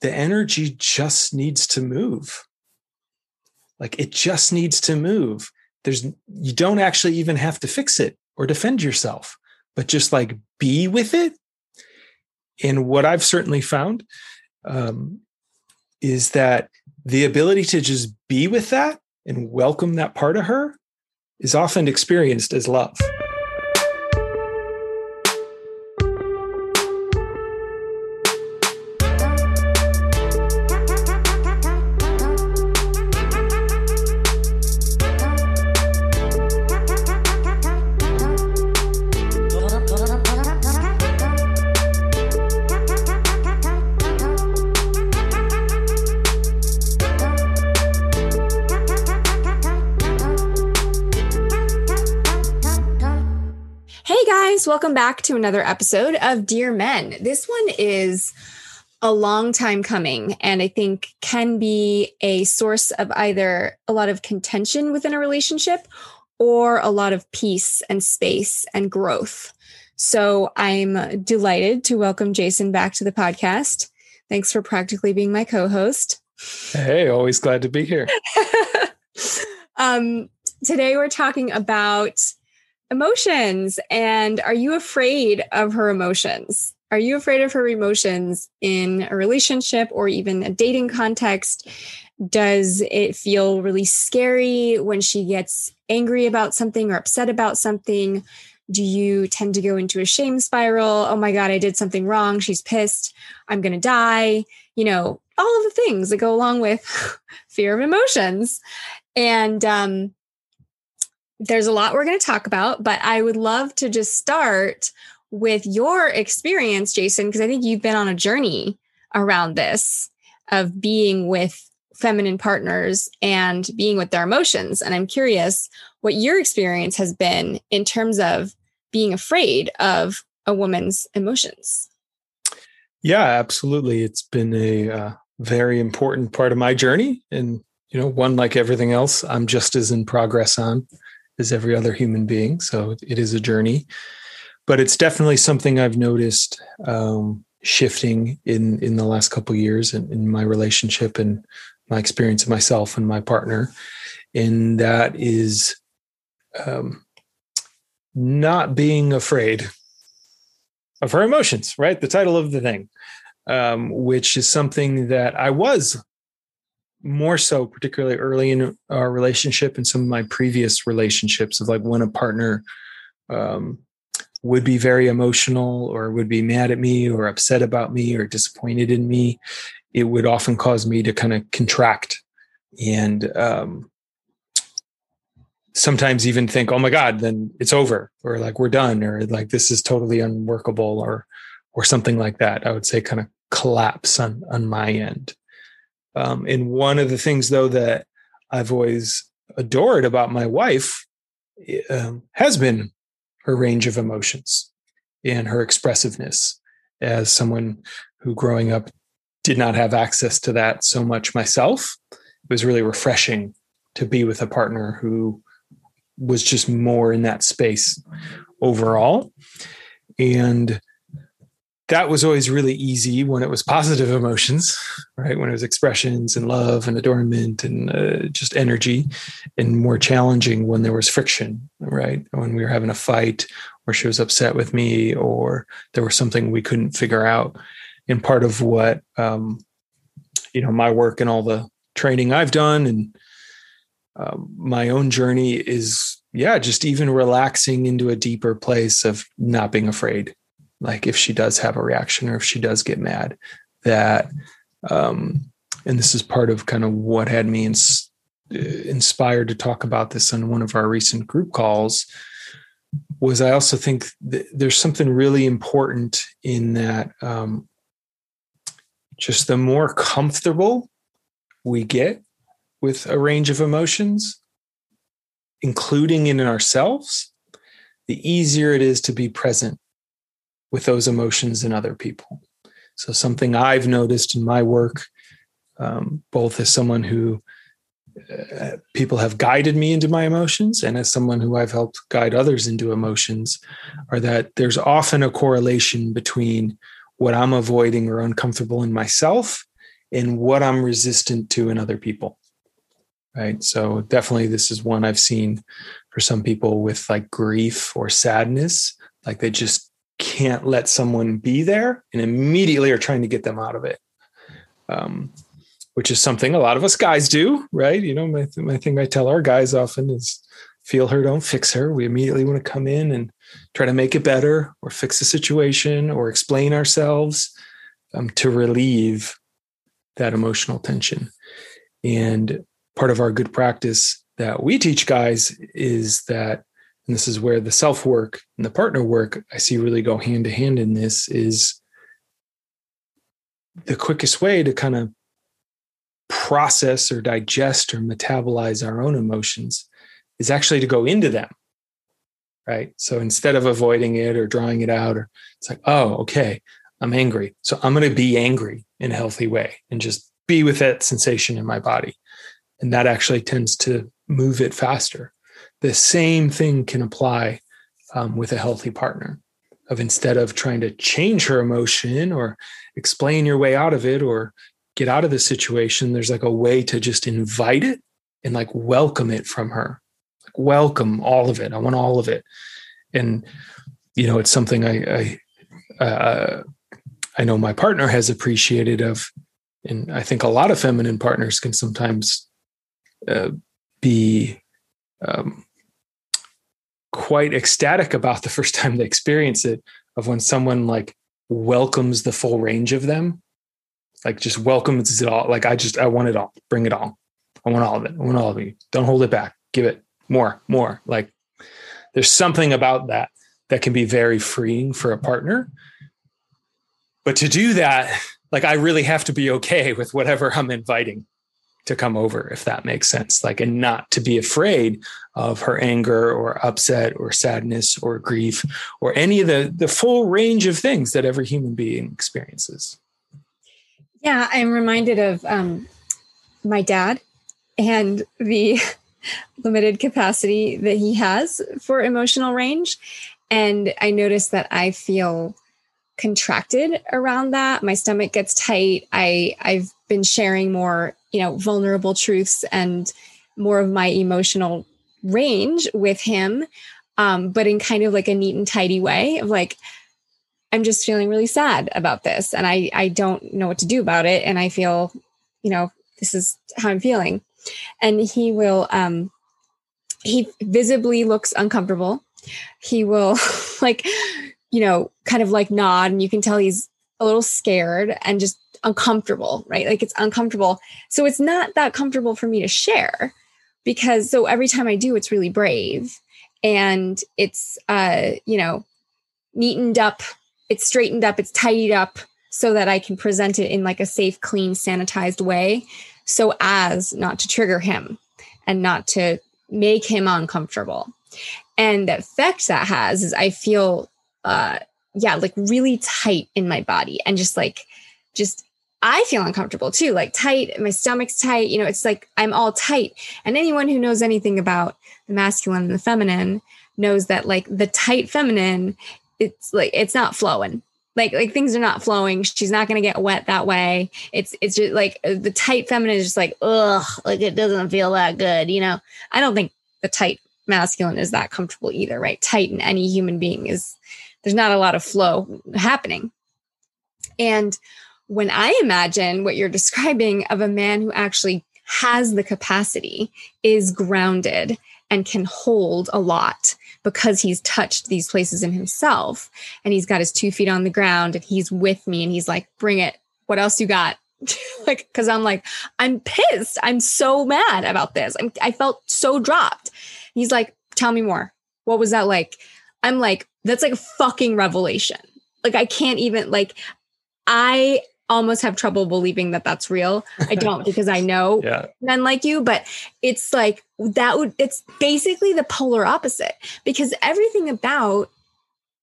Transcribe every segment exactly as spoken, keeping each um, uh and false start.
the energy just needs to move. Like it just needs to move. There's, you don't actually even have to fix it or defend yourself, but just like be with it. And what I've certainly found um, is that the ability to just be with that and welcome that part of her is often experienced as love. Welcome back to another episode of Dear Men. This one is a long time coming, and I think can be a source of either a lot of contention within a relationship or a lot of peace and space and growth. So I'm delighted to welcome Jason back to the podcast. Thanks for practically being my co-host. Hey, always glad to be here. um, today we're talking about emotions. And are you afraid of her emotions? Are you afraid of her emotions in a relationship or even a dating context? Does it feel really scary when she gets angry about something or upset about something? Do you tend to go into a shame spiral? Oh my God, I did something wrong. She's pissed. I'm going to die. You know, all of the things that go along with fear of emotions. And, um, there's a lot we're going to talk about, but I would love to just start with your experience, Jason, because I think you've been on a journey around this of being with feminine partners and being with their emotions. And I'm curious what your experience has been in terms of being afraid of a woman's emotions. Yeah, absolutely. It's been a uh, very important part of my journey. And, you know, one, like everything else, I'm just as in progress on as every other human being. So it is a journey, but it's definitely something I've noticed um, shifting in, in the last couple of years in, in my relationship and my experience of myself and my partner. And that is um, not being afraid of her emotions, right? The title of the thing, um, which is something that I was more so particularly early in our relationship and some of my previous relationships of like when a partner um, would be very emotional or would be mad at me or upset about me or disappointed in me, it would often cause me to kind of contract and um, sometimes even think, oh my God, then it's over, or like we're done, or like this is totally unworkable, or or something like that. I would say kind of collapse on on my end. Um, and one of the things, though, that I've always adored about my wife um, has been her range of emotions and her expressiveness as someone who growing up did not have access to that so much myself. It was really refreshing to be with a partner who was just more in that space overall. And that was always really easy when it was positive emotions, right? When it was expressions and love and adornment and uh, just energy, and more challenging when there was friction, right? When we were having a fight or she was upset with me or there was something we couldn't figure out. And part of what, um, you know, my work and all the training I've done and um, my own journey is, yeah, just even relaxing into a deeper place of not being afraid. Like if she does have a reaction or if she does get mad, that, um, and this is part of kind of what had me ins- inspired to talk about this on one of our recent group calls, was I also think th- there's something really important in that um, just the more comfortable we get with a range of emotions, including in ourselves, the easier it is to be present with those emotions in other people. So something I've noticed in my work, um, both as someone who uh, people have guided me into my emotions and as someone who I've helped guide others into emotions, are that there's often a correlation between what I'm avoiding or uncomfortable in myself in what I'm resistant to in other people. Right. So definitely this is one I've seen for some people with like grief or sadness, like they just can't let someone be there and immediately are trying to get them out of it. Um, which is something a lot of us guys do, right? You know, my, th- my thing I tell our guys often is feel her, don't fix her. We immediately want to come in and try to make it better or fix the situation or explain ourselves um, to relieve that emotional tension. And part of our good practice that we teach guys is that, and this is where the self-work and the partner work I see really go hand to hand in this, is the quickest way to kind of process or digest or metabolize our own emotions is actually to go into them, right? So instead of avoiding it or drawing it out, or it's like, oh, okay, I'm angry. So I'm going to be angry in a healthy way and just be with that sensation in my body. And that actually tends to move it faster. The same thing can apply um, with a healthy partner, of instead of trying to change her emotion or explain your way out of it or get out of the situation, there's like a way to just invite it and like welcome it from her. Like welcome all of it. I want all of it. And, you know, it's something I, I, uh, I know my partner has appreciated of, and I think a lot of feminine partners can sometimes Uh, be um, quite ecstatic about the first time they experience it, of when someone like welcomes the full range of them, like just welcomes it all. Like, I just, I want it all, bring it all. I want all of it. I want all of you. Don't hold it back. Give it more, more. Like there's something about that that can be very freeing for a partner. But to do that, like I really have to be okay with whatever I'm inviting to come over, if that makes sense, like, and not to be afraid of her anger or upset or sadness or grief or any of the, the full range of things that every human being experiences. Yeah, I'm reminded of um, my dad and the limited capacity that he has for emotional range. And I noticed that I feel contracted around that. My stomach gets tight. I I've been sharing more, you know, vulnerable truths and more of my emotional range with him. Um, but in kind of like a neat and tidy way of like, I'm just feeling really sad about this. And I, I don't know what to do about it. And I feel, you know, this is how I'm feeling. And he will, um, he visibly looks uncomfortable. He will like, you know, kind of like nod, and you can tell he's a little scared and just uncomfortable, right? Like it's uncomfortable. So it's not that comfortable for me to share, because so every time I do, it's really brave and it's, uh, you know, neatened up, it's straightened up, it's tidied up so that I can present it in like a safe, clean, sanitized way, so as not to trigger him and not to make him uncomfortable. And the effect that has is I feel, uh, yeah, like really tight in my body and just like, just I feel uncomfortable too, like tight, my stomach's tight, you know, it's like I'm all tight. And anyone who knows anything about the masculine and the feminine knows that like the tight feminine, it's like, it's not flowing. Like, like things are not flowing. She's not going to get wet that way. It's, it's just like the tight feminine is just like, ugh, like it doesn't feel that good. You know, I don't think the tight masculine is that comfortable either, right? Tight in any human being is, there's not a lot of flow happening. And when I imagine what you're describing of a man who actually has the capacity, is grounded, and can hold a lot because he's touched these places in himself and he's got his two feet on the ground and he's with me and he's like, bring it. What else you got? Like, cause I'm like, I'm pissed. I'm so mad about this. I'm, I felt so dropped. He's like, tell me more. What was that like? I'm like, that's like a fucking revelation. Like, I can't even like, I almost have trouble believing that that's real. I don't, because I know yeah. men like you, but it's like that would, it's basically the polar opposite, because everything about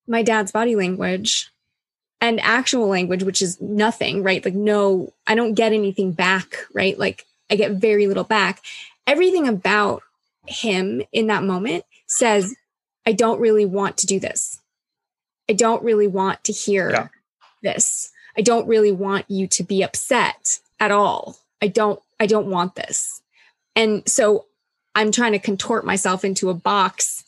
my dad's body language and actual language, which is nothing, right? Like, no, I don't get anything back, right? Like I get very little back. Everything about him in that moment says, I don't really want to do this. I don't really want to hear yeah. this. I don't really want you to be upset at all. I don't, I don't want this. And so I'm trying to contort myself into a box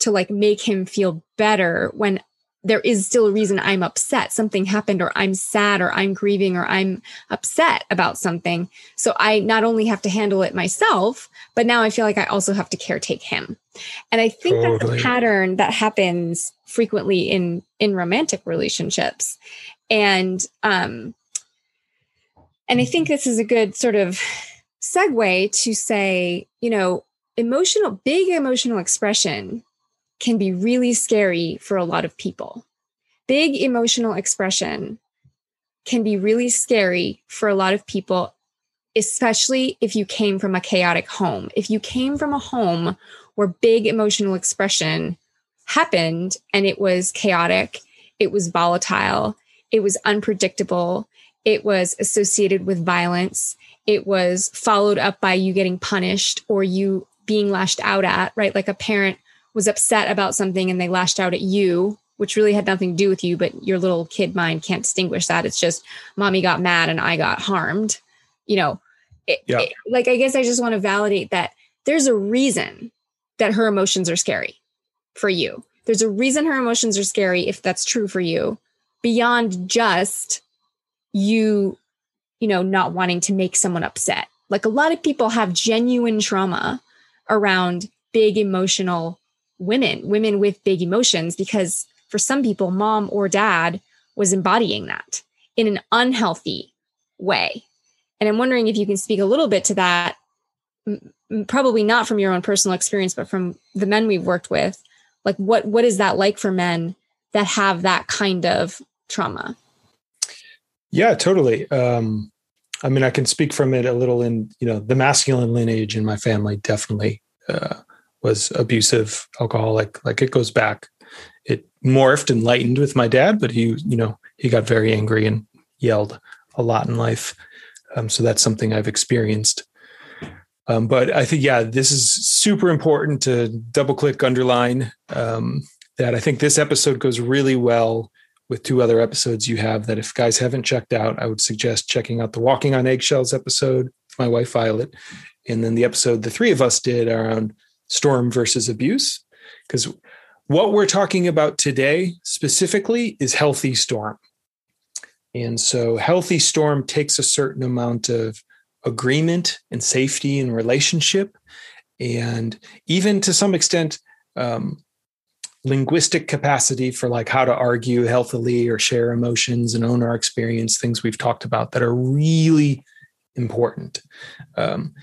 to like make him feel better when there is still a reason I'm upset. Something happened, or I'm sad, or I'm grieving, or I'm upset about something. So I not only have to handle it myself, but now I feel like I also have to caretake him. And I think totally. That's a pattern that happens frequently in, in romantic relationships. And, um, and I think this is a good sort of segue to say, you know, emotional, big emotional expression can be really scary for a lot of people. Big emotional expression can be really scary for a lot of people, especially if you came from a chaotic home. If you came from a home where big emotional expression happened and it was chaotic, it was volatile, it was unpredictable, it was associated with violence, it was followed up by you getting punished or you being lashed out at, right? Like a parent was upset about something and they lashed out at you, which really had nothing to do with you, but your little kid mind can't distinguish that. It's just mommy got mad and I got harmed. You know, it, yeah. it, like, I guess I just want to validate that there's a reason that her emotions are scary for you. There's a reason her emotions are scary, if that's true for you, beyond just you, you know, not wanting to make someone upset. Like a lot of people have genuine trauma around big emotional women, women with big emotions, because for some people, mom or dad was embodying that in an unhealthy way. And I'm wondering if you can speak a little bit to that, probably not from your own personal experience, but from the men we've worked with. Like what, what is that like for men that have that kind of trauma? Yeah, totally. Um, I mean, I can speak from it a little in, you know, the masculine lineage in my family, definitely, uh, was abusive, alcoholic. Like it goes back. It morphed and lightened with my dad, but he, you know, he got very angry and yelled a lot in life. Um, so that's something I've experienced. Um, but I think, yeah, this is super important to double click, underline um, that. I think this episode goes really well with two other episodes you have that if guys haven't checked out, I would suggest checking out the Walking on Eggshells episode with my wife, Violet. And then the episode the three of us did around storm versus abuse, because what we're talking about today specifically is healthy storm. And so healthy storm takes a certain amount of agreement and safety and relationship, and even to some extent, um, linguistic capacity for like how to argue healthily or share emotions and own our experience, things we've talked about that are really important. Um,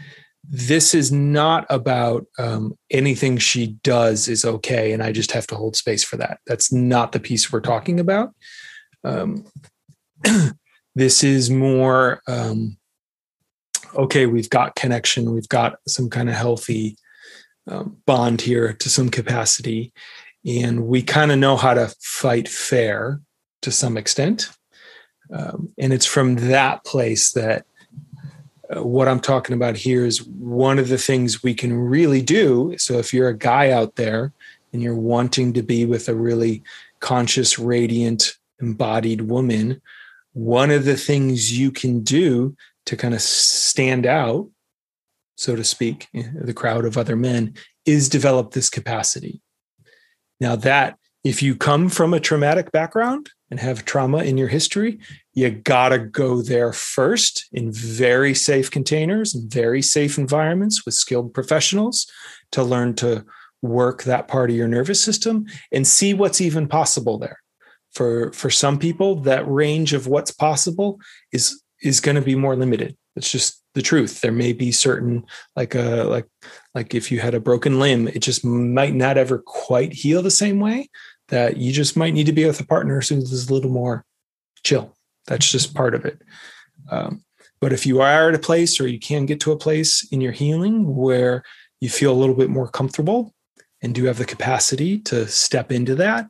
This is not about um, anything she does is okay, and I just have to hold space for that. That's not the piece we're talking about. Um, this is more, um, okay, we've got connection. We've got some kind of healthy um, bond here to some capacity, and we kind of know how to fight fair to some extent. Um, and it's from that place that what I'm talking about here is one of the things we can really do. So if you're a guy out there and you're wanting to be with a really conscious, radiant, embodied woman, one of the things you can do to kind of stand out, so to speak, the crowd of other men, is develop this capacity. Now that if you come from a traumatic background and have trauma in your history, you gotta go there first in very safe containers and very safe environments with skilled professionals to learn to work that part of your nervous system and see what's even possible there. For, for some people, that range of what's possible is, is going to be more limited. It's just the truth. There may be certain, like a, like, like if you had a broken limb, it just might not ever quite heal the same way, that you just might need to be with a partner who's a little more chill. That's just part of it. Um, but if you are at a place, or you can get to a place in your healing where you feel a little bit more comfortable and do have the capacity to step into that,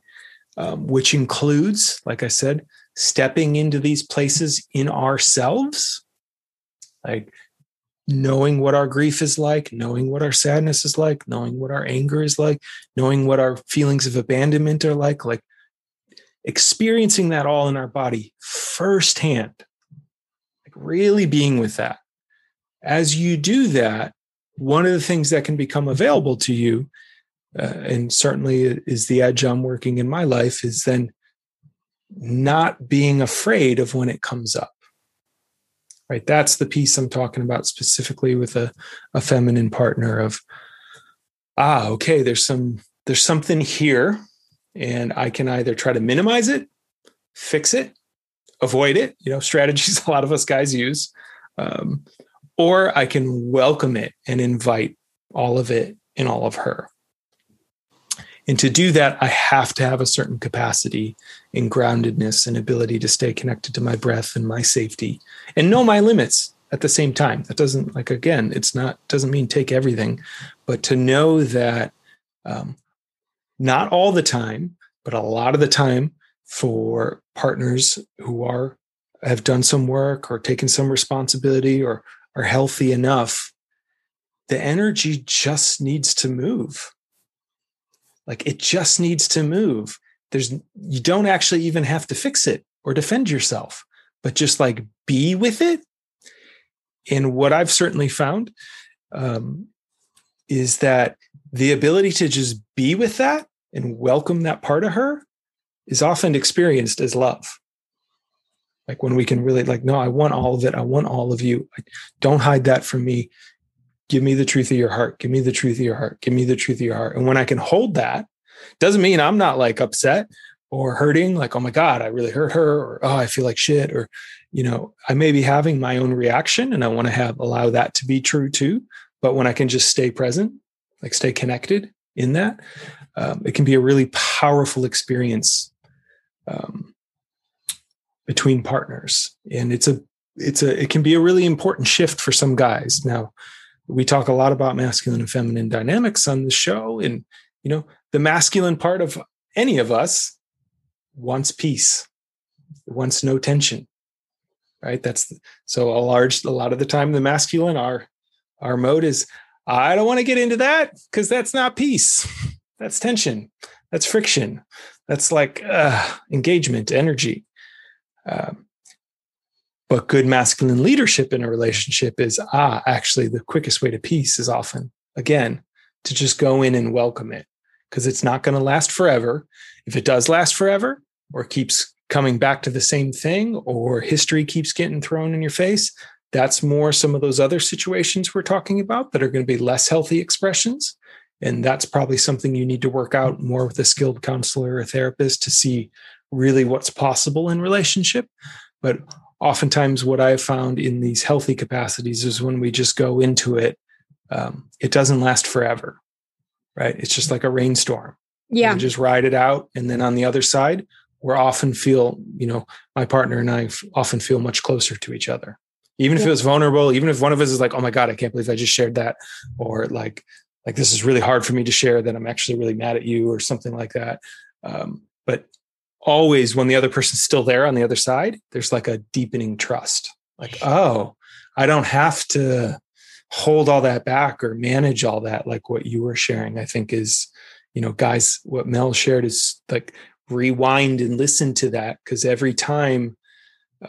um, which includes, like I said, stepping into these places in ourselves, like knowing what our grief is like, knowing what our sadness is like, knowing what our anger is like, knowing what our feelings of abandonment are like, like experiencing that all in our body firsthand. Like really being with that. As you do that, one of the things that can become available to you, uh, and certainly is the edge I'm working in my life, is then not being afraid of when it comes up. Right? That's the piece I'm talking about specifically with a, a feminine partner of, ah, okay, there's some, there's something here, and I can either try to minimize it, fix it, avoid it, you know, strategies a lot of us guys use, um, or I can welcome it and invite all of it and all of her. And to do that, I have to have a certain capacity in groundedness and ability to stay connected to my breath and my safety and know my limits at the same time. That doesn't, like, again, it's not, doesn't mean take everything, but to know that um, not all the time, but a lot of the time for partners who are, have done some work or taken some responsibility or are healthy enough, the energy just needs to move. Like it just needs to move. There's, you don't actually even have to fix it or defend yourself, but just like be with it. And what I've certainly found um, is that the ability to just be with that and welcome that part of her is often experienced as love. Like when we can really like, no, I want all of it. I want all of you. Don't hide that from me. Give me the truth of your heart. Give me the truth of your heart. Give me the truth of your heart. And when I can hold that, doesn't mean I'm not like upset or hurting. Like, oh my God, I really hurt her. Or, oh, I feel like shit. Or, you know, I may be having my own reaction and I want to have, allow that to be true too. But when I can just stay present, like stay connected in that, um, it can be a really powerful experience. Um, between partners. And it's a, it's a, it can be a really important shift for some guys. Now we talk a lot about masculine and feminine dynamics on the show. And, you know, the masculine part of any of us wants peace, wants no tension, right? That's so a large, a lot of the time, the masculine, our, our mode is, I don't want to get into that because that's not peace. That's tension. That's friction. That's like uh, engagement, energy. Um, but good masculine leadership in a relationship is, ah, actually the quickest way to peace is often, again, to just go in and welcome it, because it's not going to last forever. If it does last forever or keeps coming back to the same thing or history keeps getting thrown in your face, that's more some of those other situations we're talking about that are going to be less healthy expressions. And that's probably something you need to work out more with a skilled counselor or therapist to see really what's possible in relationship. But oftentimes what I've found in these healthy capacities is when we just go into it, um, it doesn't last forever, right? It's just like a rainstorm. Yeah. You just ride it out. And then on the other side, we're often feel, you know, my partner and I often feel much closer to each other. Even if yeah. it was vulnerable, even if one of us is like, oh my God, I can't believe I just shared that. Or like, like this is really hard for me to share, that I'm actually really mad at you or something like that. Um, but always when the other person's still there on the other side, there's like a deepening trust. Like, oh, I don't have to hold all that back or manage all that. Like what you were sharing, I think is, you know, guys, what Mel shared is like rewind and listen to that. Because every time,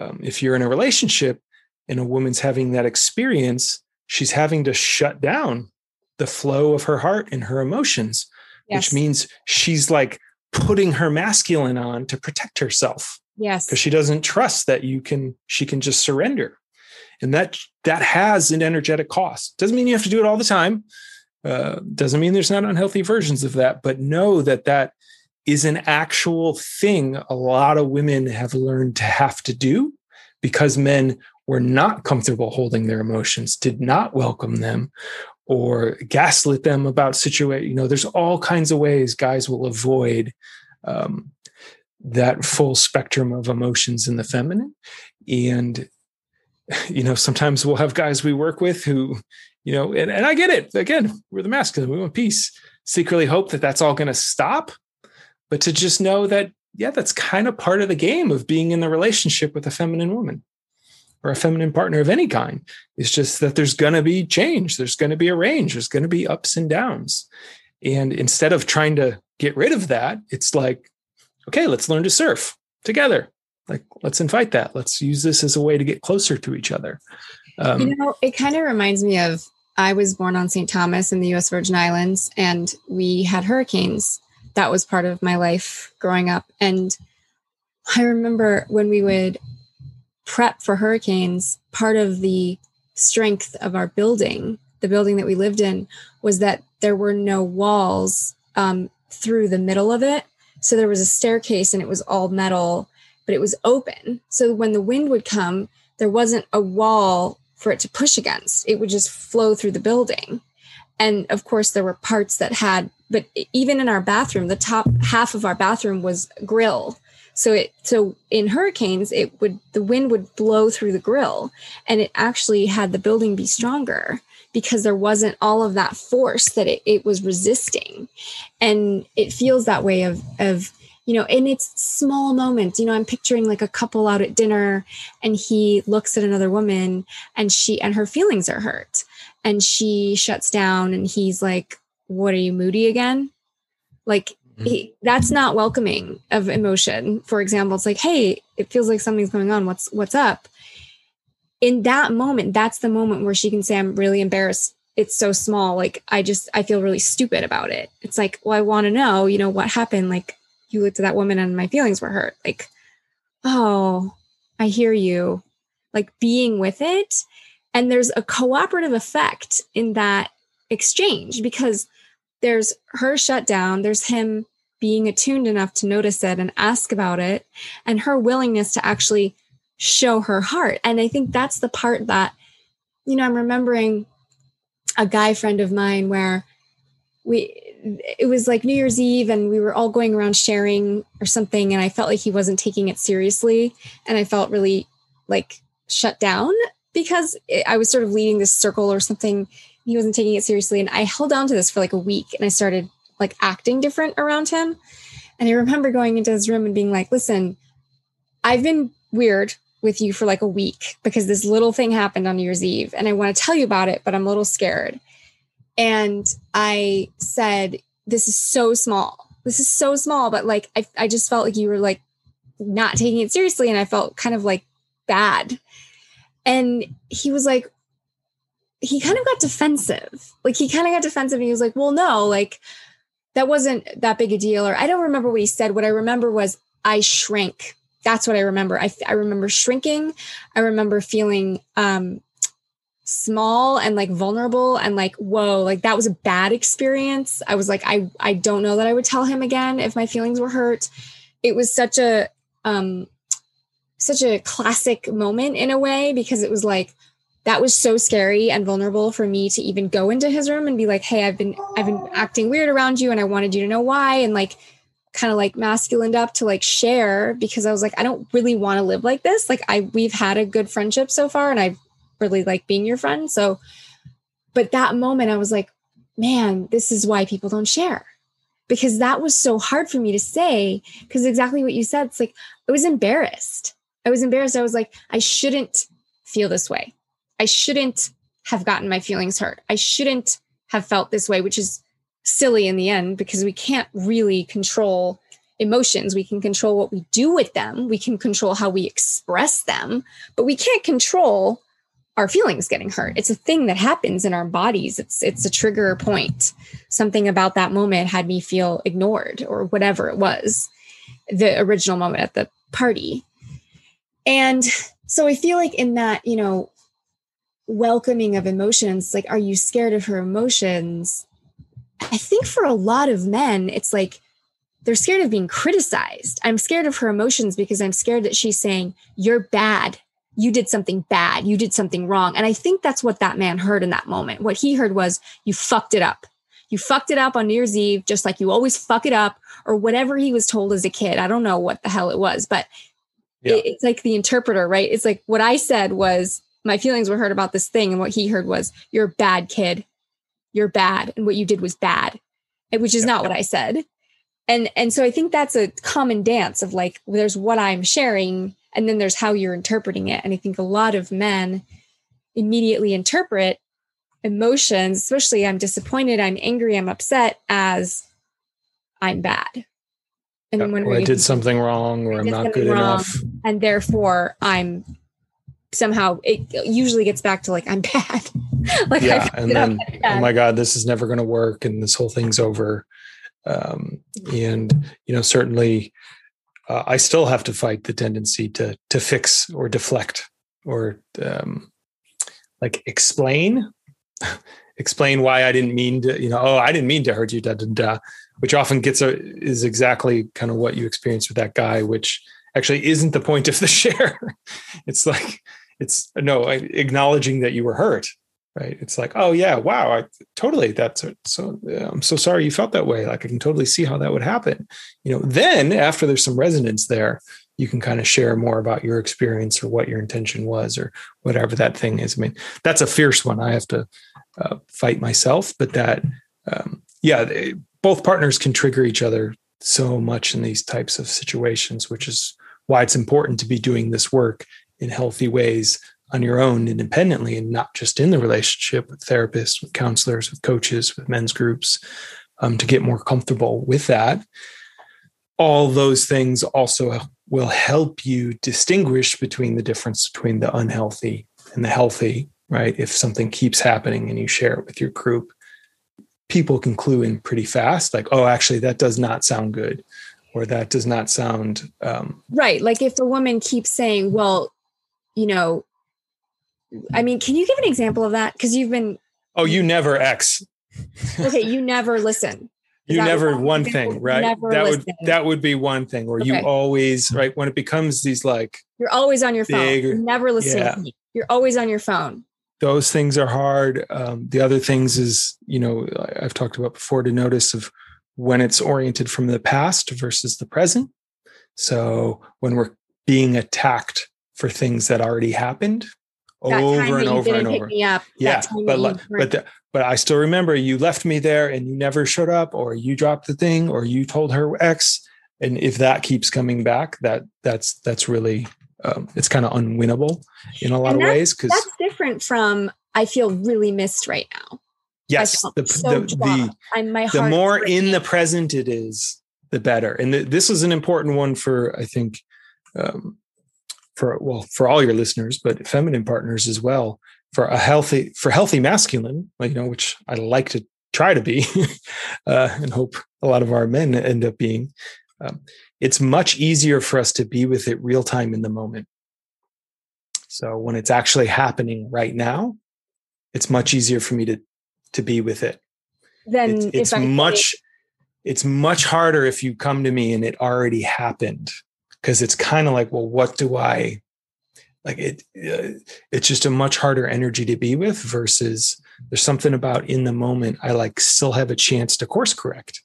um, if you're in a relationship and a woman's having that experience, she's having to shut down the flow of her heart and her emotions, yes. which means she's like, putting her masculine on to protect herself. Yes. Because she doesn't trust that you can, she can just surrender. And that, that has an energetic cost. Doesn't mean you have to do it all the time. Uh, doesn't mean there's not unhealthy versions of that, but know that that is an actual thing. A lot of women have learned to have to do because men were not comfortable holding their emotions, did not welcome them, or gaslit them about situation. You know, there's all kinds of ways guys will avoid um, that full spectrum of emotions in the feminine. And, you know, sometimes we'll have guys we work with who, you know, and, and I get it. Again, we're the masculine, we want peace. Secretly hope that that's all going to stop. But to just know that, yeah, that's kind of part of the game of being in the relationship with a feminine woman. Or a feminine partner of any kind. It's just that there's going to be change. There's going to be a range. There's going to be ups and downs. And instead of trying to get rid of that, it's like, okay, let's learn to surf together. Like, let's invite that. Let's use this as a way to get closer to each other. Um, you know, it kind of reminds me of, I was born on Saint Thomas in the U S Virgin Islands, and we had hurricanes. That was part of my life growing up. And I remember when we would prep for hurricanes, part of the strength of our building, the building that we lived in, was that there were no walls um, through the middle of it. So there was a staircase and it was all metal, but it was open. So when the wind would come, there wasn't a wall for it to push against. It would just flow through the building. And of course, there were parts that had, but even in our bathroom, the top half of our bathroom was grill. So it, so in hurricanes, it would, the wind would blow through the grill, and it actually had the building be stronger because there wasn't all of that force that it, it was resisting. And it feels that way of, of, you know, and it's small moments. You know, I'm picturing like a couple out at dinner, and he looks at another woman, and she, and her feelings are hurt, and she shuts down, and he's like, what, are you moody again? Like, He, that's not welcoming of emotion. For example, it's like, hey, it feels like something's going on. What's what's up? In that moment, that's the moment where she can say, I'm really embarrassed. It's so small. Like, I just, I feel really stupid about it. It's like, well, I want to know, you know, what happened? Like, you looked at that woman and my feelings were hurt. Like, oh, I hear you. Like, being with it. And there's a cooperative effect in that exchange, because there's her shutdown, there's him being attuned enough to notice it and ask about it, and her willingness to actually show her heart. And I think that's the part that, you know, I'm remembering a guy friend of mine where we, it was like New Year's Eve and we were all going around sharing or something. And I felt like he wasn't taking it seriously. And I felt really like shut down because I was sort of leading this circle or something. He wasn't taking it seriously. And I held on to this for like a week, and I started like acting different around him. And I remember going into his room and being like, listen, I've been weird with you for like a week because this little thing happened on New Year's Eve, and I want to tell you about it, but I'm a little scared. And I said, this is so small. This is so small. But like, I, I just felt like you were like not taking it seriously. And I felt kind of like bad. And he was like, he kind of got defensive. Like he kind of got defensive and he was like, well, no, like that wasn't that big a deal. Or I don't remember what he said. What I remember was I shrank. That's what I remember. I, I remember shrinking. I remember feeling um, small and like vulnerable and like, whoa, like that was a bad experience. I was like, I, I don't know that I would tell him again if my feelings were hurt. It was such a, um, such a classic moment in a way, because it was like, that was so scary and vulnerable for me to even go into his room and be like, hey, I've been, I've been acting weird around you, and I wanted you to know why. And like, kind of like masculined up to like share, because I was like, I don't really want to live like this. Like I, we've had a good friendship so far, and I really like being your friend. So, but that moment I was like, man, this is why people don't share, because that was so hard for me to say, because exactly what you said, it's like, I was embarrassed. I was embarrassed. I was like, I shouldn't feel this way. I shouldn't have gotten my feelings hurt. I shouldn't have felt this way, which is silly in the end, because we can't really control emotions. We can control what we do with them. We can control how we express them, but we can't control our feelings getting hurt. It's a thing that happens in our bodies. It's it's a trigger point. Something about that moment had me feel ignored, or whatever it was, the original moment at the party. And so I feel like in that, you know, welcoming of emotions, like, are you scared of her emotions? I think for a lot of men, it's like they're scared of being criticized. I'm scared of her emotions because I'm scared that she's saying, you're bad. You did something bad. You did something wrong. And I think that's what that man heard in that moment. What he heard was, you fucked it up. You fucked it up on New Year's Eve, just like you always fuck it up, or whatever he was told as a kid. I don't know what the hell it was, but yeah. it, it's like the interpreter, right? It's like what I said was, my feelings were hurt about this thing. And what he heard was, you're a bad kid. You're bad. And what you did was bad, which is yep. not what I said. And and so I think that's a common dance of like, there's what I'm sharing, and then there's how you're interpreting it. And I think a lot of men immediately interpret emotions, especially I'm disappointed, I'm angry, I'm upset, as I'm bad. And yeah, then when or I did something wrong, or I'm not good enough, and therefore I'm somehow it usually gets back to like I'm bad. like yeah, and then oh my god, this is never going to work, and this whole thing's over. Um, and you know, certainly, uh, I still have to fight the tendency to to fix or deflect or um, like explain. explain why I didn't mean to, you know, oh, I didn't mean to hurt you, da, da, da, which often gets a, is exactly kind of what you experience with that guy, which actually isn't the point of the share. It's like, it's no, acknowledging that you were hurt, right? It's like, oh yeah, wow, I totally, that's a, so, I'm so sorry you felt that way. Like I can totally see how that would happen. You know, then after there's some resonance there, you can kind of share more about your experience or what your intention was or whatever that thing is. I mean, that's a fierce one. I have to uh, fight myself, but that, um, yeah, they, both partners can trigger each other so much in these types of situations, which is why it's important to be doing this work in healthy ways on your own independently and not just in the relationship with therapists, with counselors, with coaches, with men's groups, um, to get more comfortable with that. All those things also will help you distinguish between the difference between the unhealthy and the healthy, right? If something keeps happening and you share it with your group, people can clue in pretty fast, like, oh, actually, that does not sound good, or that does not sound... Um, right. Like if the woman keeps saying, well, you know, I mean, can you give an example of that? Because you've been... Oh, you never X. Okay, you never listen. You never one thing, right? That would that would be one thing, or you always, right? When it becomes these like you're always on your phone, you're never listening. You're always on your phone. Those things are hard. Um, the other things is, you know, I've talked about before, to notice of when it's oriented from the past versus the present. So when we're being attacked for things that already happened. Over and over and over. Yeah, but but the, but I still remember you left me there and you never showed up, or you dropped the thing, or you told her X. And if that keeps coming back, that that's that's really um, it's kind of unwinnable in a lot of ways. Because that's different from I feel really missed right now. Yes, the so the, the, I'm, my the more in the present it is, the better. And the, this is an important one for I think. Um, For well, for all your listeners, but feminine partners as well. For a healthy, for healthy masculine, like you know, which I like to try to be, uh, and hope a lot of our men end up being. Um, it's much easier for us to be with it real time in the moment. So when it's actually happening right now, it's much easier for me to to be with it. Then it's, it's if I much, it. it's much harder if you come to me and it already happened. Because it's kind of like, well, what do I, like it, uh, it's just a much harder energy to be with versus there's something about in the moment, I like still have a chance to course correct,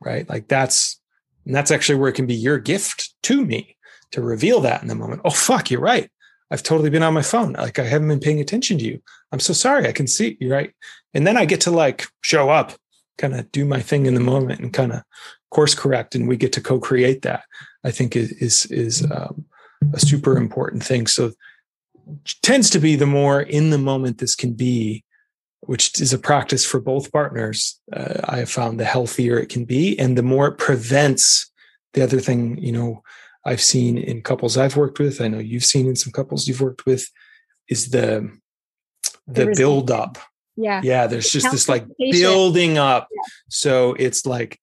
right? Like that's, and that's actually where it can be your gift to me to reveal that in the moment. Oh, fuck, you're right. I've totally been on my phone. Like I haven't been paying attention to you. I'm so sorry. I can see you, right? And then I get to like show up, kind of do my thing in the moment and kind of course correct. And we get to co-create that. I think is is, is um, a super important thing. So tends to be the more in the moment this can be, which is a practice for both partners. Uh, I have found the healthier it can be, and the more it prevents the other thing. You know, I've seen in couples I've worked with. I know you've seen in some couples you've worked with is the the, the build up. Yeah, yeah. There's just this like building up. Yeah. So it's like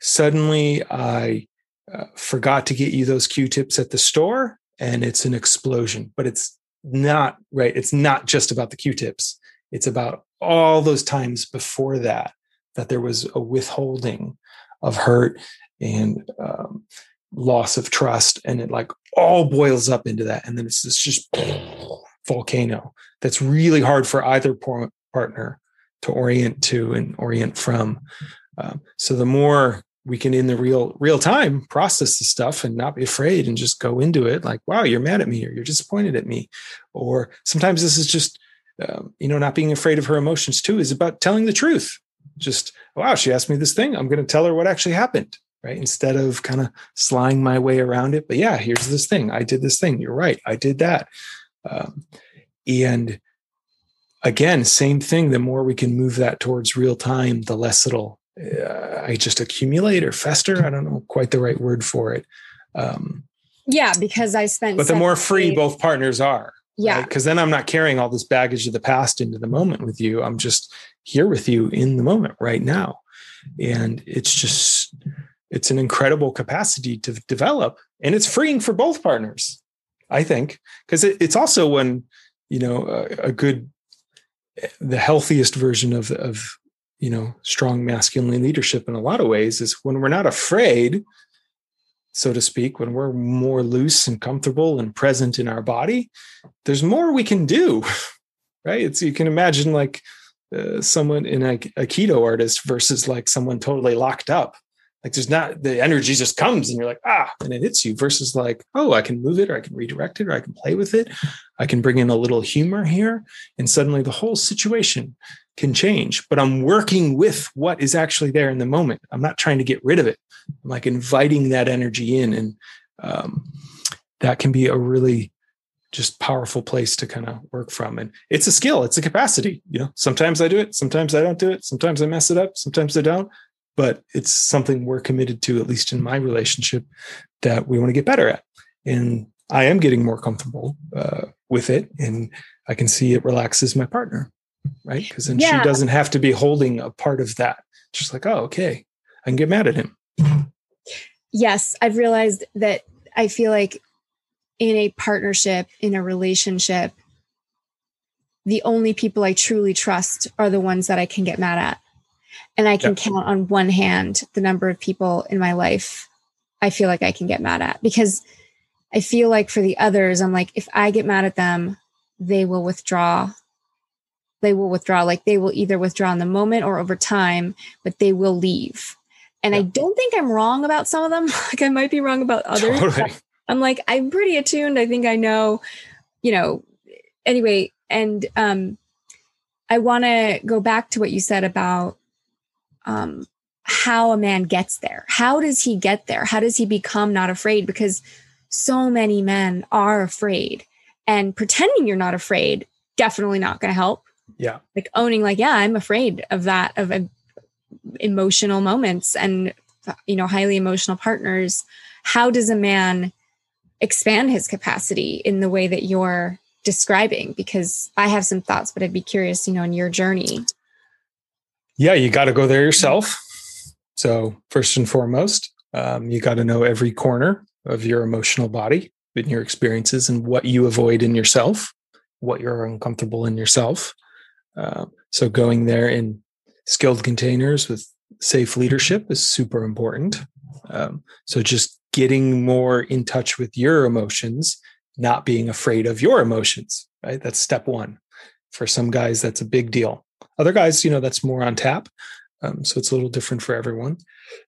suddenly I. Uh, forgot to get you those Q-tips at the store, and it's an explosion. But it's not right. It's not just about the Q-tips. It's about all those times before that that there was a withholding of hurt and um, loss of trust, and it like all boils up into that, and then it's this just volcano that's really hard for either por- partner to orient to and orient from. Um, so the more we can in the real real time process the stuff and not be afraid and just go into it like, wow, you're mad at me or you're disappointed at me. Or sometimes this is just, um, you know, not being afraid of her emotions too is about telling the truth. Just, wow, she asked me this thing. I'm going to tell her what actually happened, right? Instead of kind of slying my way around it. But yeah, here's this thing. I did this thing. You're right. I did that. Um, and again, same thing. The more we can move that towards real time, the less it'll uh, I just accumulate or fester. I don't know quite the right word for it. Um, yeah, because I spent. But the more free days. Both partners are. Yeah. Right? Cause then I'm not carrying all this baggage of the past into the moment with you. I'm just here with you in the moment right now. And it's just, it's an incredible capacity to develop, and it's freeing for both partners, I think. Cause it, it's also when, you know, a, a good, the healthiest version of, of, you know, strong masculine leadership in a lot of ways is when we're not afraid, so to speak, when we're more loose and comfortable and present in our body, there's more we can do, right? It's, you can imagine like uh, someone in a, a Aikido artist versus like someone totally locked up. Like there's not, the energy just comes and you're like, ah, and it hits you, versus like, oh, I can move it, or I can redirect it, or I can play with it. I can bring in a little humor here. And suddenly the whole situation can change, but I'm working with what is actually there in the moment. I'm not trying to get rid of it. I'm like inviting that energy in. And um, that can be a really just powerful place to kind of work from. And it's a skill, it's a capacity. You know, sometimes I do it, sometimes I don't do it, sometimes I mess it up, sometimes I don't. But it's something we're committed to, at least in my relationship, that we want to get better at. And I am getting more comfortable uh, with it. And I can see it relaxes my partner, right? Because then yeah. she doesn't have to be holding a part of that. She's like, oh, okay, I can get mad at him. Yes, I've realized that I feel like in a partnership, in a relationship, the only people I truly trust are the ones that I can get mad at. And I can yeah. count on one hand the number of people in my life I feel like I can get mad at, because I feel like for the others, I'm like, if I get mad at them, they will withdraw. They will withdraw. Like they will either withdraw in the moment or over time, but they will leave. And yeah. I don't think I'm wrong about some of them. Like I might be wrong about others. Totally. I'm like, I'm pretty attuned. I think I know, you know, anyway. And um, I want to go back to what you said about Um, how a man gets there. How does he get there? How does he become not afraid? Because so many men are afraid, and pretending you're not afraid, definitely not going to help. Yeah. Like owning like, yeah, I'm afraid of that, of uh, emotional moments and, you know, highly emotional partners. How does a man expand his capacity in the way that you're describing? Because I have some thoughts, but I'd be curious, you know, in your journey. Yeah, you got to go there yourself. So first and foremost, um, you got to know every corner of your emotional body and your experiences and what you avoid in yourself, what you're uncomfortable in yourself. Uh, so going there in skilled containers with safe leadership is super important. Um, so just getting more in touch with your emotions, not being afraid of your emotions, right? That's step one. For some guys, that's a big deal. Other guys, you know, that's more on tap. Um, so it's a little different for everyone.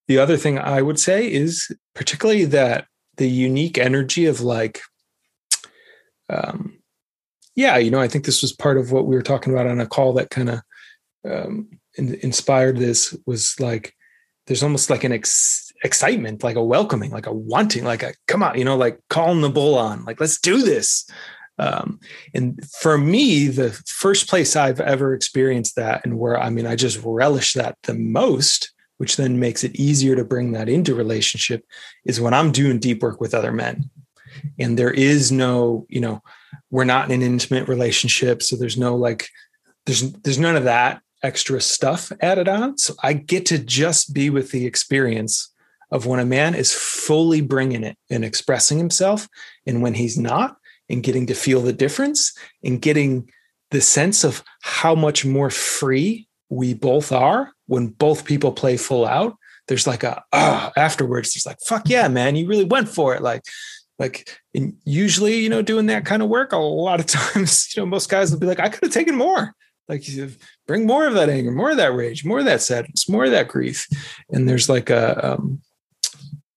The other thing I would say is particularly that the unique energy of like, um, yeah, you know, I think this was part of what we were talking about on a call that kind of um, in, inspired this, was like, there's almost like an ex- excitement, like a welcoming, like a wanting, like a come on, you know, like calling the bull on, like, let's do this. Um, and for me, the first place I've ever experienced that, and where, I mean, I just relish that the most, which then makes it easier to bring that into relationship, is when I'm doing deep work with other men. And there is no, you know, we're not in an intimate relationship. So there's no, like, there's, there's none of that extra stuff added on. So I get to just be with the experience of when a man is fully bringing it and expressing himself. And when he's not, and getting to feel the difference, and getting the sense of how much more free we both are when both people play full out. There's like a, oh, afterwards, it's like, fuck yeah, man, you really went for it. Like, like, and usually, you know, doing that kind of work, a lot of times, you know, most guys will be like, I could have taken more. Like, bring more of that anger, more of that rage, more of that sadness, more of that grief. And there's like a, um,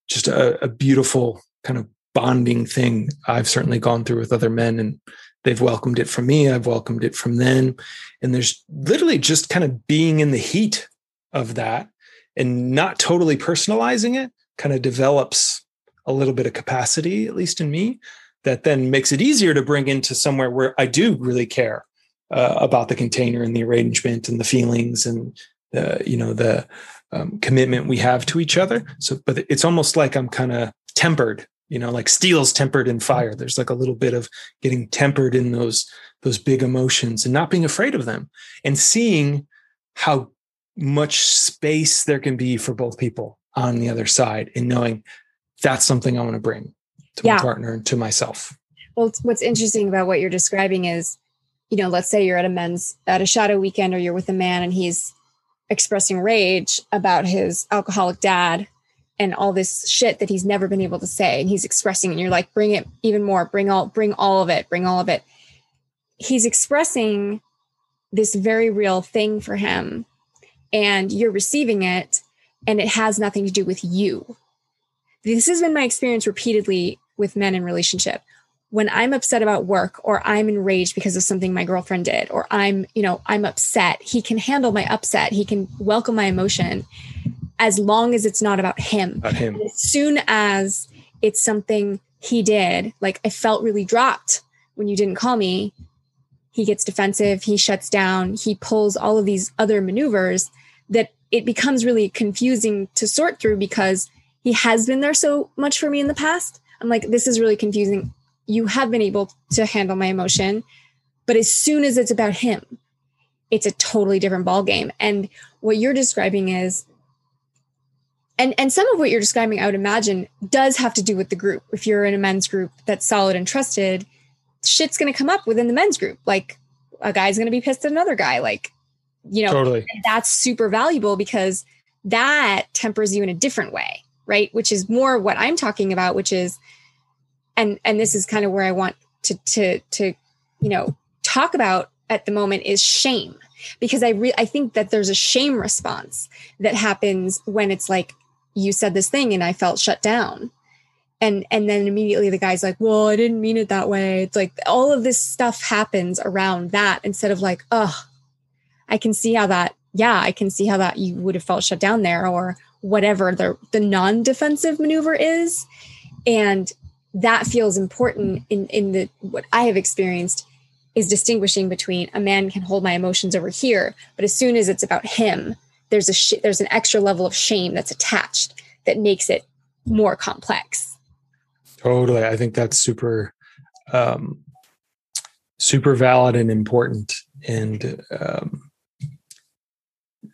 just a, a beautiful kind of bonding thing I've certainly gone through with other men, and they've welcomed it from me. I've welcomed it from them. And there's literally just kind of being in the heat of that and not totally personalizing it, kind of develops a little bit of capacity, at least in me, that then makes it easier to bring into somewhere where I do really care uh, about the container and the arrangement and the feelings and the, you know, the um, commitment we have to each other. So, but it's almost like I'm kind of tempered, you know, like steel's tempered in fire. There's like a little bit of getting tempered in those, those big emotions and not being afraid of them and seeing how much space there can be for both people on the other side and knowing that's something I want to bring to yeah. my partner and to myself. Well, what's interesting about what you're describing is, you know, let's say you're at a men's, at a shadow weekend, or you're with a man and he's expressing rage about his alcoholic dad and all this shit that he's never been able to say. And he's expressing, and you're like, bring it even more, bring all, bring all of it, bring all of it. He's expressing this very real thing for him and you're receiving it and it has nothing to do with you. This has been my experience repeatedly with men in relationship. When I'm upset about work, or I'm enraged because of something my girlfriend did, or I'm, you know, I'm upset, he can handle my upset. He can welcome my emotion as long as it's not about him. About him. And as soon as it's something he did, like I felt really dropped when you didn't call me, he gets defensive, he shuts down, he pulls all of these other maneuvers that it becomes really confusing to sort through because he has been there so much for me in the past. I'm like, this is really confusing. You have been able to handle my emotion, but as soon as it's about him, it's a totally different ballgame. And what you're describing is, and, and some of what you're describing, I would imagine, does have to do with the group. If you're in a men's group that's solid and trusted, shit's going to come up within the men's group. Like a guy's going to be pissed at another guy. Like, you know, totally. That's super valuable because that tempers you in a different way, right? Which is more what I'm talking about, which is, And and this is kind of where I want to, to, to, you know, talk about at the moment is shame, because I re- I think that there's a shame response that happens when it's like, you said this thing and I felt shut down. And, and then immediately the guy's like, well, I didn't mean it that way. It's like all of this stuff happens around that instead of like, oh, I can see how that. Yeah, I can see how that you would have felt shut down there, or whatever the, the non-defensive maneuver is. And that feels important in, in the, what I have experienced is distinguishing between a man can hold my emotions over here, but as soon as it's about him, there's a, sh- there's an extra level of shame that's attached that makes it more complex. Totally. I think that's super, um, super valid and important. And, um,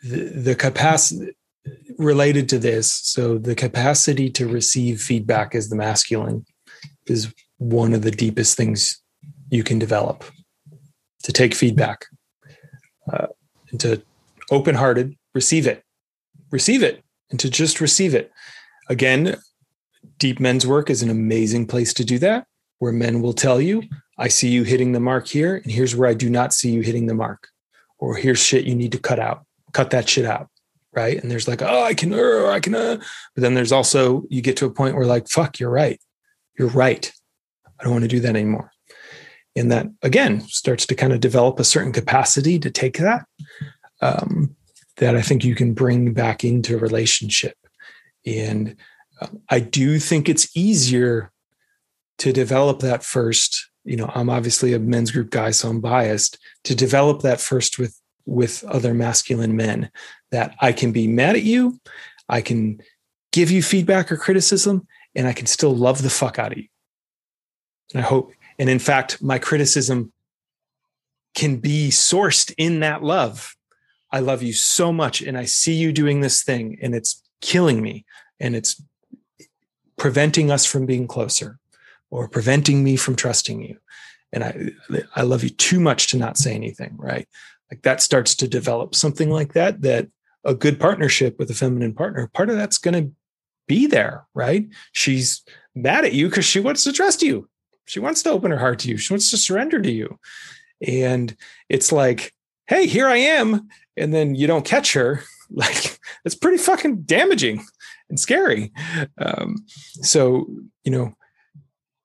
the, the capacity, related to this. So the capacity to receive feedback as the masculine is one of the deepest things you can develop, to take feedback, uh, and to open-hearted receive it, receive it, and to just receive it. Again, deep men's work is an amazing place to do that, where men will tell you, I see you hitting the mark here, and here's where I do not see you hitting the mark, or here's shit you need to cut out, cut that shit out. Right. And there's like, oh, I can, uh, I can, uh. But then there's also, you get to a point where like, fuck, you're right. You're right. I don't want to do that anymore. And that again, starts to kind of develop a certain capacity to take that, um, that I think you can bring back into a relationship. And um, I do think it's easier to develop that first. You know, I'm obviously a men's group guy, so I'm biased to develop that first with, with other masculine men, that I can be mad at you, I can give you feedback or criticism, and I can still love the fuck out of you. And I hope, and in fact, my criticism can be sourced in that love. I love you so much, and I see you doing this thing, and it's killing me, and it's preventing us from being closer, or preventing me from trusting you. And I, I love you too much to not say anything, right? Like that starts to develop something like that, that a good partnership with a feminine partner, part of that's going to be there, right? She's mad at you because she wants to trust you. She wants to open her heart to you. She wants to surrender to you. And it's like, hey, here I am. And then you don't catch her. Like, it's pretty fucking damaging and scary. Um, so, you know,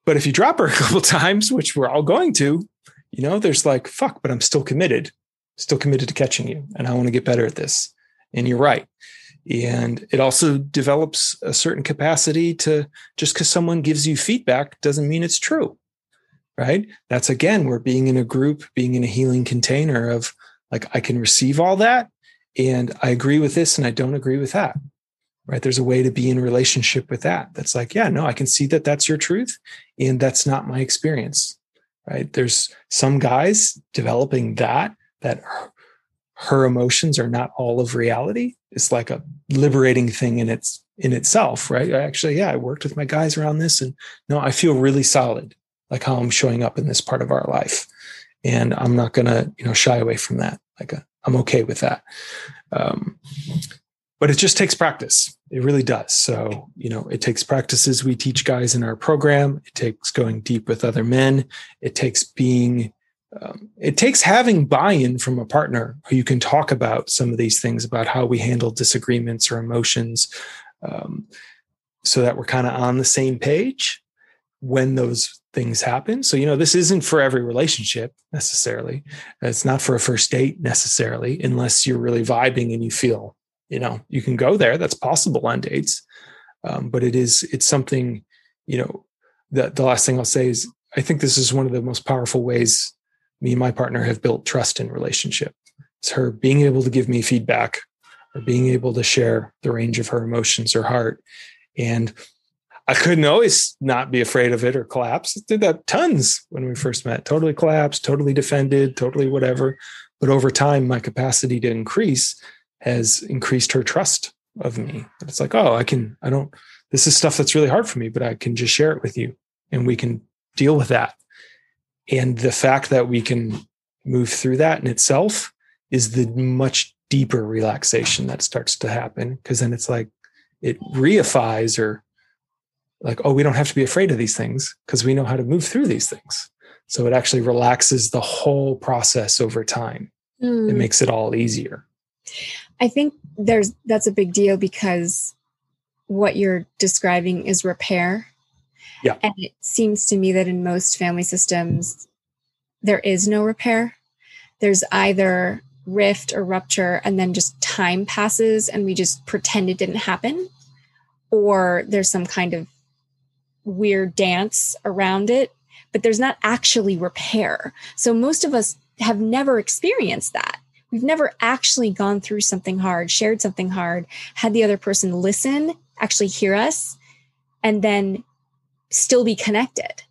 but if you drop her a couple times, which we're all going to, you know, there's like, fuck, but I'm still committed. Still committed to catching you, and I want to get better at this. And you're right. And it also develops a certain capacity to, just because someone gives you feedback doesn't mean it's true, right? That's again, we're being in a group, being in a healing container of like, I can receive all that And I agree with this and I don't agree with that, right? There's a way to be in relationship with that. That's like, yeah, no, I can see that that's your truth. And that's not my experience, right? There's some guys developing that, that her, her emotions are not all of reality. It's like a liberating thing in its in itself, right? I actually, yeah, I worked with my guys around this and no, I feel really solid, like how I'm showing up in this part of our life. And I'm not going to, you know, shy away from that. Like a, I'm okay with that. Um, but it just takes practice. It really does. So, you know, it takes practices. We teach guys in our program. It takes going deep with other men. It takes being, um, it takes having buy-in from a partner who you can talk about some of these things about how we handle disagreements or emotions. Um, so that we're kind of on the same page when those things happen. So, you know, this isn't for every relationship necessarily. It's not for a first date necessarily, unless you're really vibing and you feel, you know, you can go there. That's possible on dates. Um, but it is, it's something, you know, that the last thing I'll say is, I think this is one of the most powerful ways me and my partner have built trust in relationship. It's her being able to give me feedback or being able to share the range of her emotions or heart. And I couldn't always not be afraid of it or collapse. I did that tons when we first met, totally collapsed, totally defended, totally whatever. But over time, my capacity to increase has increased her trust of me. It's like, oh, I can, I don't, this is stuff that's really hard for me, but I can just share it with you and we can deal with that. And the fact that we can move through that in itself is the much deeper relaxation that starts to happen. Cause then it's like, it reifies or like, oh, we don't have to be afraid of these things because we know how to move through these things. So it actually relaxes the whole process over time. Mm. It makes it all easier. I think there's, that's a big deal because what you're describing is repair. Yeah. And it seems to me that in most family systems, there is no repair. There's either rift or rupture, and then just time passes and we just pretend it didn't happen. Or there's some kind of weird dance around it, but there's not actually repair. So most of us have never experienced that. We've never actually gone through something hard, shared something hard, had the other person listen, actually hear us, and then still be connected.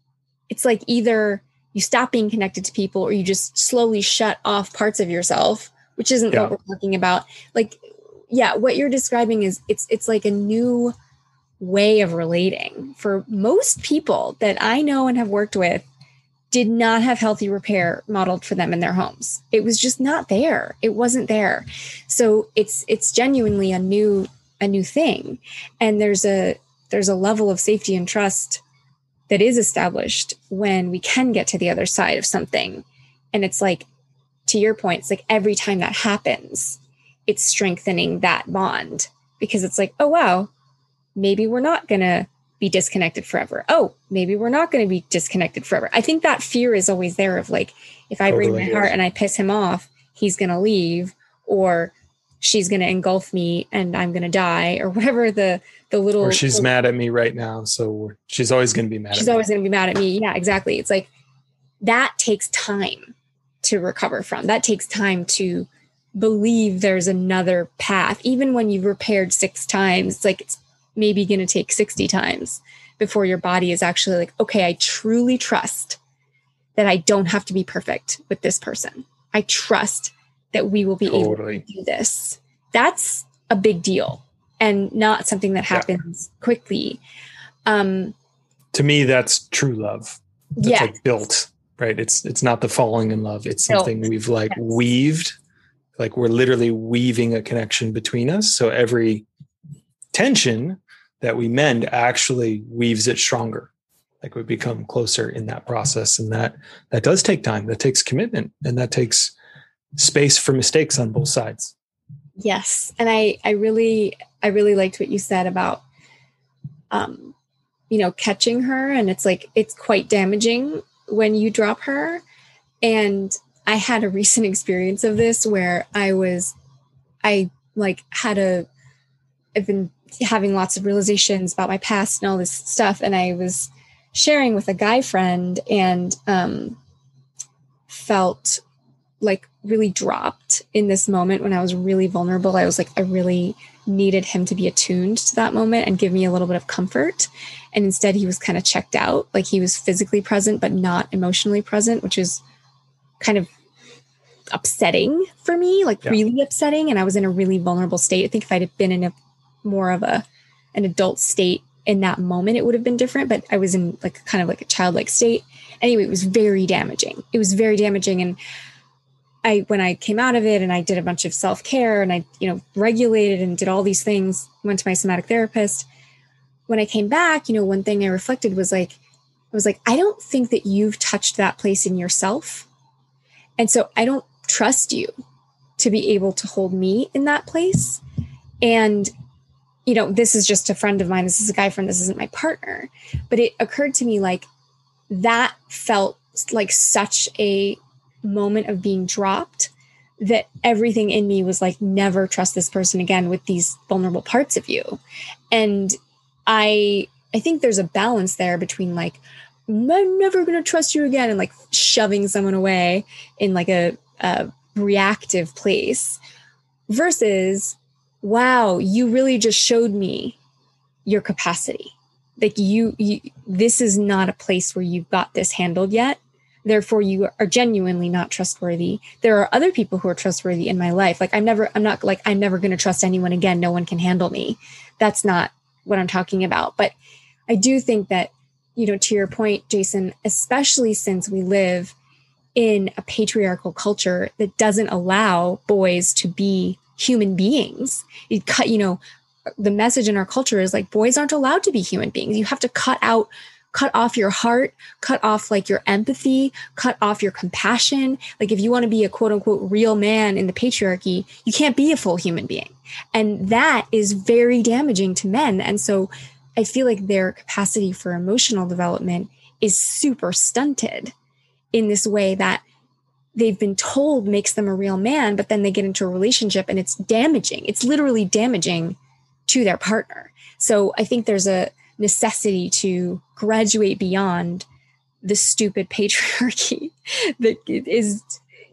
It's like either you stop being connected to people or you just slowly shut off parts of yourself, which isn't yeah. what we're talking about. Like, yeah, what you're describing is it's it's like a new way of relating for most people that I know and have worked with. Did not have healthy repair modeled for them in their homes. It was just not there. It wasn't there. So it's it's genuinely a new a new thing. And there's a there's a level of safety and trust that is established when we can get to the other side of something. And it's like, to your point, it's like every time that happens, it's strengthening that bond because it's like, oh wow, maybe we're not going to be disconnected forever. Oh, maybe we're not going to be disconnected forever. I think that fear is always there of like, if I totally break my heart is. And I piss him off, he's going to leave or she's going to engulf me and I'm going to die or whatever the, the little. Or she's little, mad at me right now. So she's always going to be mad. She's at always going to be mad at me. Yeah, exactly. It's like that takes time to recover from. That takes time to believe there's another path. Even when you've repaired six times, it's like, it's maybe going to take sixty times before your body is actually like, okay, I truly trust that I don't have to be perfect with this person. I trust that we will be totally. Able to do this. That's a big deal and not something that happens yeah. quickly. Um, to me, that's true love. That's yeah. like built, right? It's, it's not the falling in love. It's something no. we've like yes. weaved, like we're literally weaving a connection between us. So every tension that we mend actually weaves it stronger. Like we become closer in that process. And that, that does take time. That takes commitment and that takes space for mistakes on both sides. Yes. And I, I really, I really liked what you said about, um, you know, catching her. And it's like, it's quite damaging when you drop her. And I had a recent experience of this where I was, I like had a, I've been having lots of realizations about my past and all this stuff. And I was sharing with a guy friend and um, felt like really dropped in this moment when I was really vulnerable. I was like, I really needed him to be attuned to that moment and give me a little bit of comfort. And instead he was kind of checked out. Like he was physically present, but not emotionally present, which is kind of upsetting for me, like yeah. really upsetting. And I was in a really vulnerable state. I think if I'd have been in a more of a, an adult state in that moment, it would have been different, but I was in like kind of like a childlike state. Anyway, it was very damaging. It was very damaging. And I, when I came out of it and I did a bunch of self-care and I, you know, regulated and did all these things, went to my somatic therapist. When I came back, you know, one thing I reflected was like, I was like, I don't think that you've touched that place in yourself. And so I don't trust you to be able to hold me in that place. And, you know, this is just a friend of mine. This is a guy friend. This isn't my partner. But it occurred to me like that felt like such a moment of being dropped that everything in me was like, never trust this person again with these vulnerable parts of you. And I, I think there's a balance there between like, I'm never going to trust you again, and like shoving someone away in like a, a reactive place versus, wow, you really just showed me your capacity. Like you, you, this is not a place where you've got this handled yet. Therefore, you are genuinely not trustworthy. There are other people who are trustworthy in my life. Like I'm never, I'm not like, I'm never going to trust anyone again. No one can handle me. That's not what I'm talking about. But I do think that, you know, to your point, Jason, especially since we live in a patriarchal culture that doesn't allow boys to be human beings, it cut, you know, the message in our culture is like, boys aren't allowed to be human beings. You have to cut out cut off your heart, cut off like your empathy, cut off your compassion. Like if you want to be a quote unquote real man in the patriarchy, you can't be a full human being. And that is very damaging to men. And so I feel like their capacity for emotional development is super stunted in this way that they've been told makes them a real man, but then they get into a relationship and it's damaging. It's literally damaging to their partner. So I think there's a necessity to graduate beyond the stupid patriarchy that is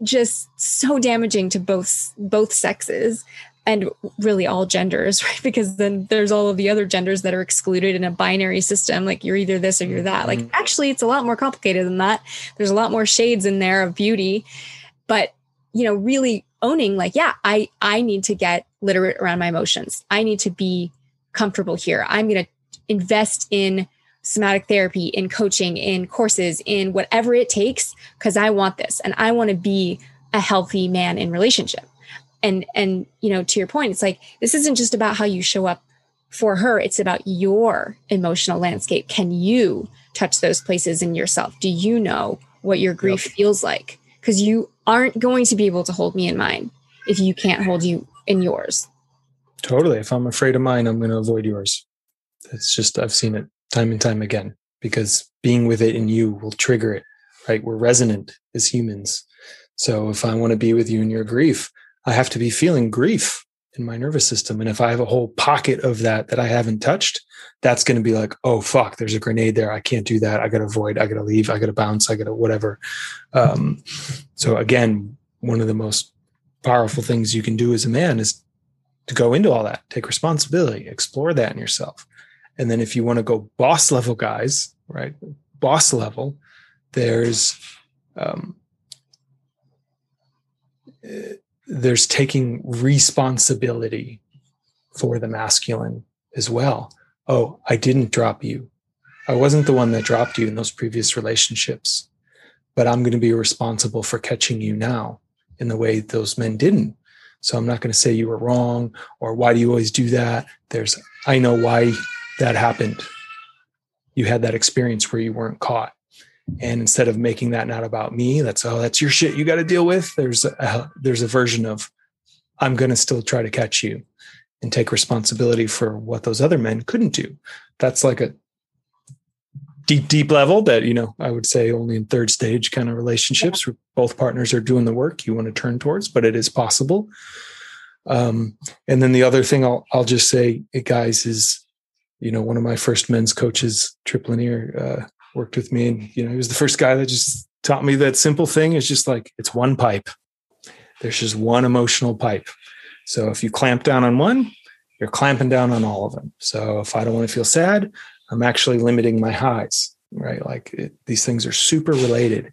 just so damaging to both both sexes and really all genders, right? Because then there's all of the other genders that are excluded in a binary system. Like you're either this or you're that. Like actually it's a lot more complicated than that. There's a lot more shades in there of beauty, but you know, really owning like, yeah, I, I need to get literate around my emotions. I need to be comfortable here. I'm going to invest in somatic therapy, in coaching, in courses, in whatever it takes, because I want this and I want to be a healthy man in relationship. And, and, you know, to your point, it's like, this isn't just about how you show up for her. It's about your emotional landscape. Can you touch those places in yourself? Do you know what your grief yep. feels like? Because you aren't going to be able to hold me in mine if you can't hold you in yours. Totally. If I'm afraid of mine, I'm going to avoid yours. It's just, I've seen it time and time again, because being with it in you will trigger it, right? We're resonant as humans. So if I want to be with you in your grief, I have to be feeling grief in my nervous system. And if I have a whole pocket of that, that I haven't touched, that's going to be like, oh fuck, there's a grenade there. I can't do that. I got to avoid, I got to leave, I got to bounce, I got to whatever. Um, so again, one of the most powerful things you can do as a man is to go into all that, take responsibility, explore that in yourself. And then if you want to go boss level guys, right? Boss level, there's, um, there's taking responsibility for the masculine as well. Oh, I didn't drop you. I wasn't the one that dropped you in those previous relationships, but I'm going to be responsible for catching you now in the way those men didn't. So I'm not going to say you were wrong or why do you always do that? There's, I know why that happened. You had that experience where you weren't caught. And instead of making that not about me, that's, oh, that's your shit you got to deal with. There's a, there's a version of, I'm going to still try to catch you and take responsibility for what those other men couldn't do. That's like a deep, deep level that, you know, I would say only in third stage kind of relationships where both partners are doing the work you want to turn towards, but it is possible. Um, and then the other thing I'll, I'll just say, guys, is, you know, one of my first men's coaches, Trip Lanier, uh, worked with me. And, you know, he was the first guy that just taught me that simple thing. It's just like, it's one pipe. There's just one emotional pipe. So if you clamp down on one, you're clamping down on all of them. So if I don't want to feel sad, I'm actually limiting my highs, right? Like it, these things are super related.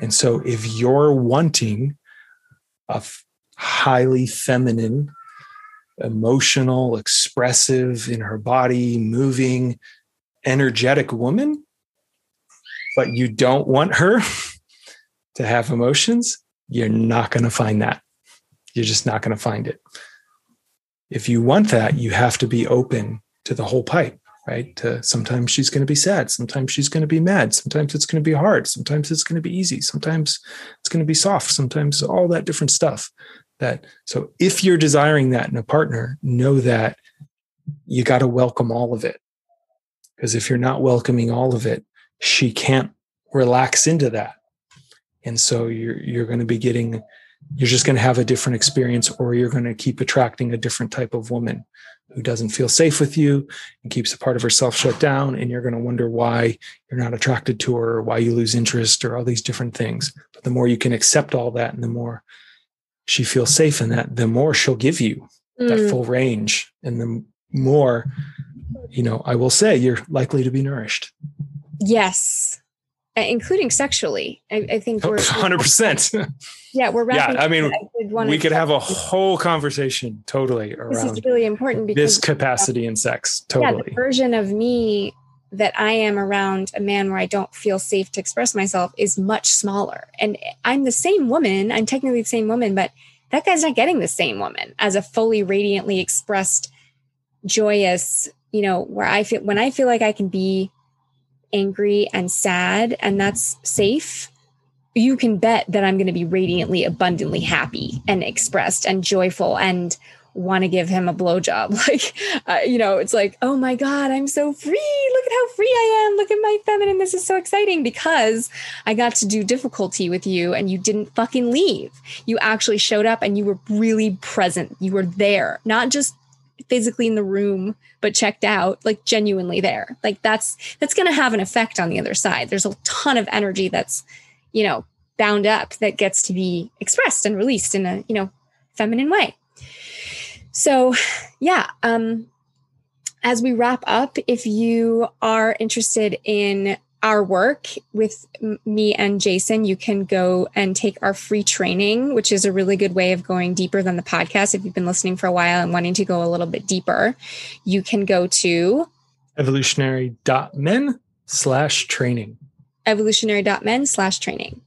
And so if you're wanting a f- highly feminine, emotional, expressive in her body, moving, energetic woman, but you don't want her to have emotions, you're not going to find that. You're just not going to find it. If you want that, you have to be open to the whole pipe, right? To, sometimes she's going to be sad. Sometimes she's going to be mad. Sometimes it's going to be hard. Sometimes it's going to be easy. Sometimes it's going to be soft. Sometimes all that different stuff. That, so if you're desiring that in a partner, know that you got to welcome all of it. Because if you're not welcoming all of it, she can't relax into that. And so you're you're going to be getting, you're just going to have a different experience, or you're going to keep attracting a different type of woman who doesn't feel safe with you and keeps a part of herself shut down. And you're going to wonder why you're not attracted to her, or why you lose interest, or all these different things. But the more you can accept all that, and the more she feels safe in that, the more she'll give you mm. that full range. And the more, you know, I will say you're likely to be nourished. Yes. Including sexually. I, I think we're one hundred percent. Yeah. We're wrapping. Yeah, I mean, I we could have a whole conversation totally around this. Is really important because this capacity you know, in sex. Totally. Yeah, the version of me that I am around a man where I don't feel safe to express myself is much smaller. And I'm the same woman. I'm technically the same woman, but that guy's not getting the same woman as a fully radiantly expressed, joyous, you know, where I feel, when I feel like I can be angry and sad, and that's safe, you can bet that I'm going to be radiantly, abundantly happy and expressed and joyful and want to give him a blowjob. Like, uh, you know, it's like, oh my God, I'm so free. Look at how free I am. Look at my feminine. This is so exciting because I got to do difficulty with you and you didn't fucking leave. You actually showed up and you were really present. You were there, not just physically in the room, but checked out, like genuinely there. Like that's, that's going to have an effect on the other side. There's a ton of energy that's, you know, bound up that gets to be expressed and released in a, you know, feminine way. So yeah. Um, as we wrap up, if you are interested in our work with me and Jason, you can go and take our free training, which is a really good way of going deeper than the podcast. If you've been listening for a while and wanting to go a little bit deeper, you can go to evolutionary dot men slash training. evolutionary dot men slash training.